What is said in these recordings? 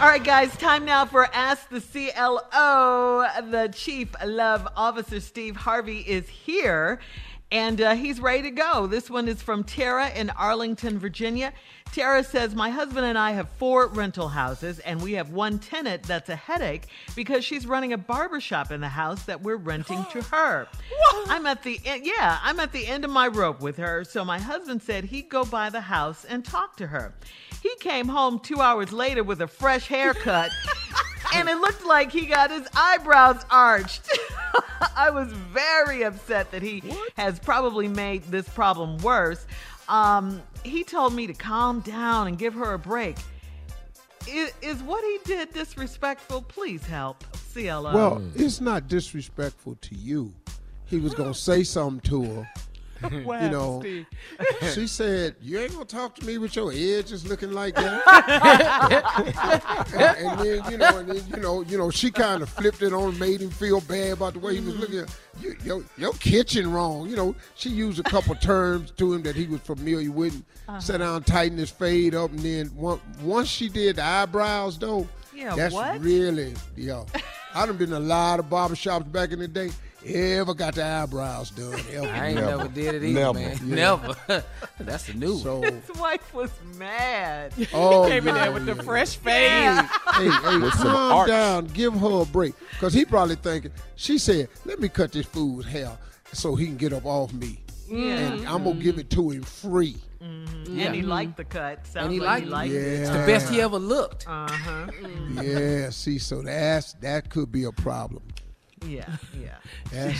All right, guys, time now for Ask the CLO. The Chief Love Officer, Steve Harvey, is here, and he's ready to go. This one is from Tara in Arlington, Virginia. Tara says, my husband and I have 4 rental houses, and we have one tenant that's a headache because she's running a barbershop in the house that we're renting to her. What? I'm at the end of my rope with her, so my husband said he'd go by the house and talk to her. He came home 2 hours later with a fresh haircut, and it looked like he got his eyebrows arched. I was very upset that he has probably made this problem worse. He told me to calm down and give her a break. Is what he did disrespectful? Please help, CLO. Well, it's not disrespectful to you. He was going to say something to her. Wow, you know, Steve. She said, you ain't going to talk to me with your edges looking like that. and then, she kind of flipped it on, made him feel bad about the way he was looking. Your kitchen wrong. You know, she used a couple terms to him that he was familiar with. And sat down, tighten his fade up. And then once she did the eyebrows, though, I done been in a lot of barbershops back in the day. Ever got the eyebrows done? I ain't never did it either, never. Man. Yeah. Never. That's the new one. So, his wife was mad. Oh, he came in there with the fresh fade. Hey, calm down. Give her a break. Because he probably thinking, she said, let me cut this fool's hair so he can get up off me. Yeah. And I'm going to give it to him free. Mm-hmm. Yeah. And he liked the cut. Sounds like he liked it. Yeah. It's the best he ever looked. Uh-huh. Yeah, see, so that could be a problem. Yeah. She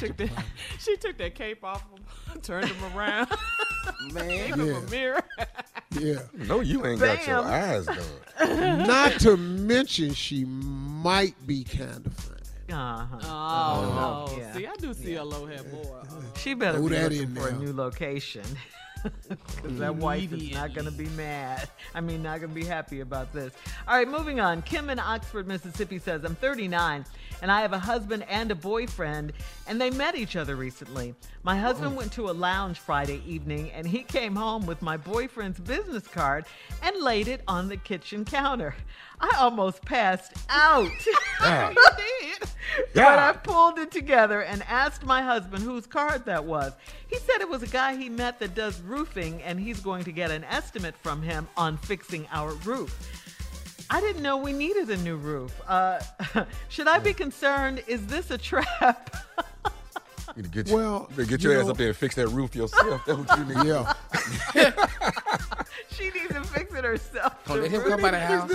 took that cape off him, turned him around, gave him a mirror. Yeah. No, you ain't got your eyes done. Not to mention, she might be kind of funny. Uh-huh. Oh, no. Yeah. See, I do see CLO have more. She better be looking for a new location. Because that wife is not going to be mad. I mean, not going to be happy about this. All right, moving on. Kim in Oxford, Mississippi says, I'm 39, and I have a husband and a boyfriend, and they met each other recently. My husband went to a lounge Friday evening, and he came home with my boyfriend's business card and laid it on the kitchen counter. I almost passed out. Yeah. But I pulled it together and asked my husband whose card that was. He said it was a guy he met that does roofing, and he's going to get an estimate from him on fixing our roof. I didn't know we needed a new roof. Should I be concerned? Is this a trap? Get your ass up there and fix that roof yourself. That's what you need. Yeah. She needs to fix it herself. Don't let him come by the house.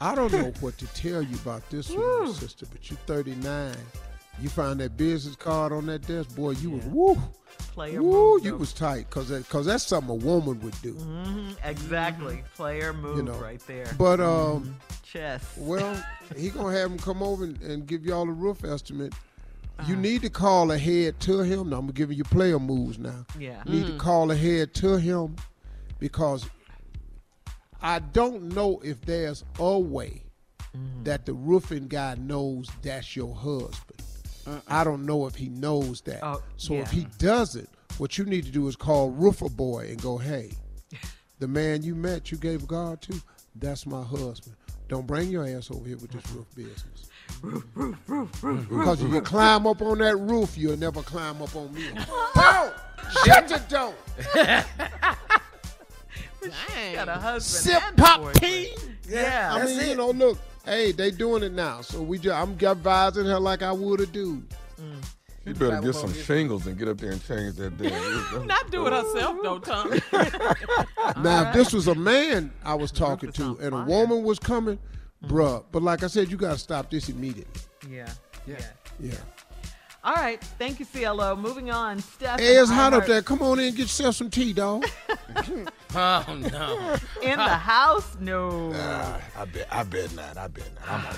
I don't know what to tell you about this one, sister, but you're 39. You found that business card on that desk, boy, you was tight, because that's something a woman would do. Mm-hmm, exactly. Player move right there. But, chess. Well, he going to have him come over and give y'all a roof estimate. You need to call ahead to him. Now, I'm giving you player moves now. Yeah. You need to call ahead to him, because I don't know if there's a way that the roofing guy knows that's your husband. I don't know if he knows that. If he doesn't, what you need to do is call Roofer Boy and go, hey, the man you met, you gave God to, that's my husband. Don't bring your ass over here with this roof business. Roof. Because if you climb up on that roof, you'll never climb up on me. Don't! Shut your door! She's got a husband. Sip pop tea! Yeah. I mean, look, hey, they doing it now. So I'm advising her like I would a dude. You better get some shingles and get up there and change that damn. Not doing herself, though, Tom. Now, if this was a man I was talking to and a woman was coming, bruh. But like I said, you got to stop this immediately. Yeah. All right. Thank you, CLO. Moving on. Steph. Hey, it's hot up there. Come on in and get yourself some tea, dog. Oh, no. In the house? No. I bet not. I'm all right.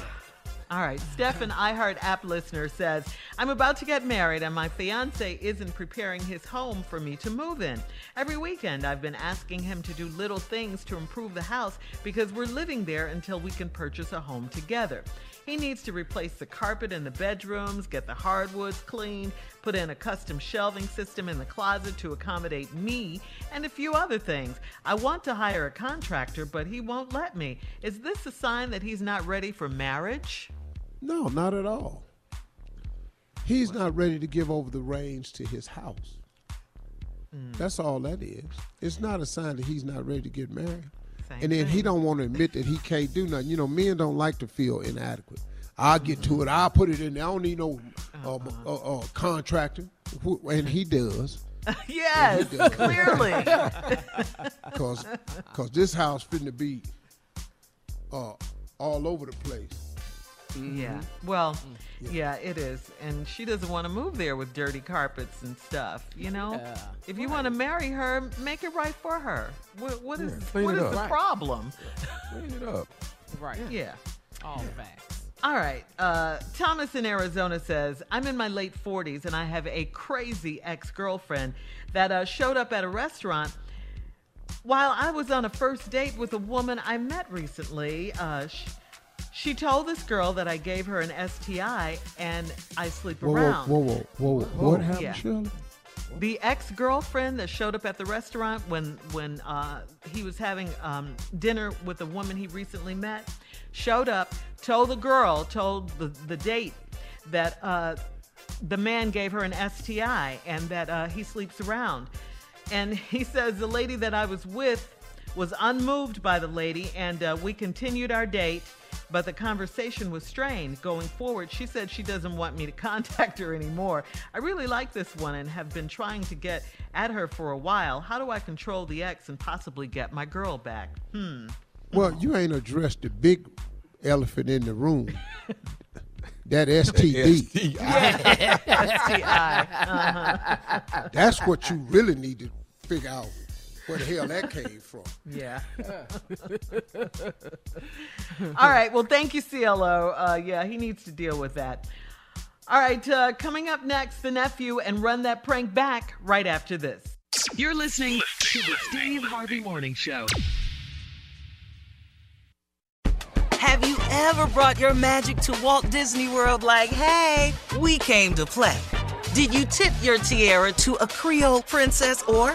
All right, Steph, an iHeart app listener, says, I'm about to get married and my fiancé isn't preparing his home for me to move in. Every weekend, I've been asking him to do little things to improve the house because we're living there until we can purchase a home together. He needs to replace the carpet in the bedrooms, get the hardwoods cleaned, put in a custom shelving system in the closet to accommodate me, and a few other things. I want to hire a contractor, but he won't let me. Is this a sign that he's not ready for marriage? No, not at all. He's not ready to give over the reins to his house. That's all that is. It's not a sign that he's not ready to get married. He don't want to admit that he can't do nothing. You know, men don't like to feel inadequate. I'll get to it. I'll put it in there. I don't need no contractor. And he does. Yes, he does. Clearly. Because this house finna be all over the place. Mm-hmm. Yeah. Well, yeah, it is. And she doesn't want to move there with dirty carpets and stuff, you know? Yeah. If you want to marry her, make it right for her. What is the problem? Yeah. Clean it up. Right. Yeah. All facts. All right. Thomas in Arizona says, I'm in my late 40s and I have a crazy ex-girlfriend that showed up at a restaurant while I was on a first date with a woman I met recently. She told this girl that I gave her an STI and I sleep around. Whoa. What happened, Shirley? The ex-girlfriend that showed up at the restaurant when he was having dinner with a woman he recently met, showed up, told the date that the man gave her an STI and that he sleeps around. And he says the lady that I was with was unmoved by the lady, and we continued our date. But the conversation was strained. Going forward, she said she doesn't want me to contact her anymore. I really like this one and have been trying to get at her for a while. How do I control the ex and possibly get my girl back? Well, you ain't addressed the big elephant in the room. That STD. STI. Uh-huh. That's what you really need to figure out. Where the hell that came from. Yeah. All right. Well, thank you, CLO. He needs to deal with that. All right. Coming up next, the nephew, and Run That Prank Back right after this. You're listening to the Steve Harvey Morning Show. Have you ever brought your magic to Walt Disney World like, hey, we came to play? Did you tip your tiara to a Creole princess or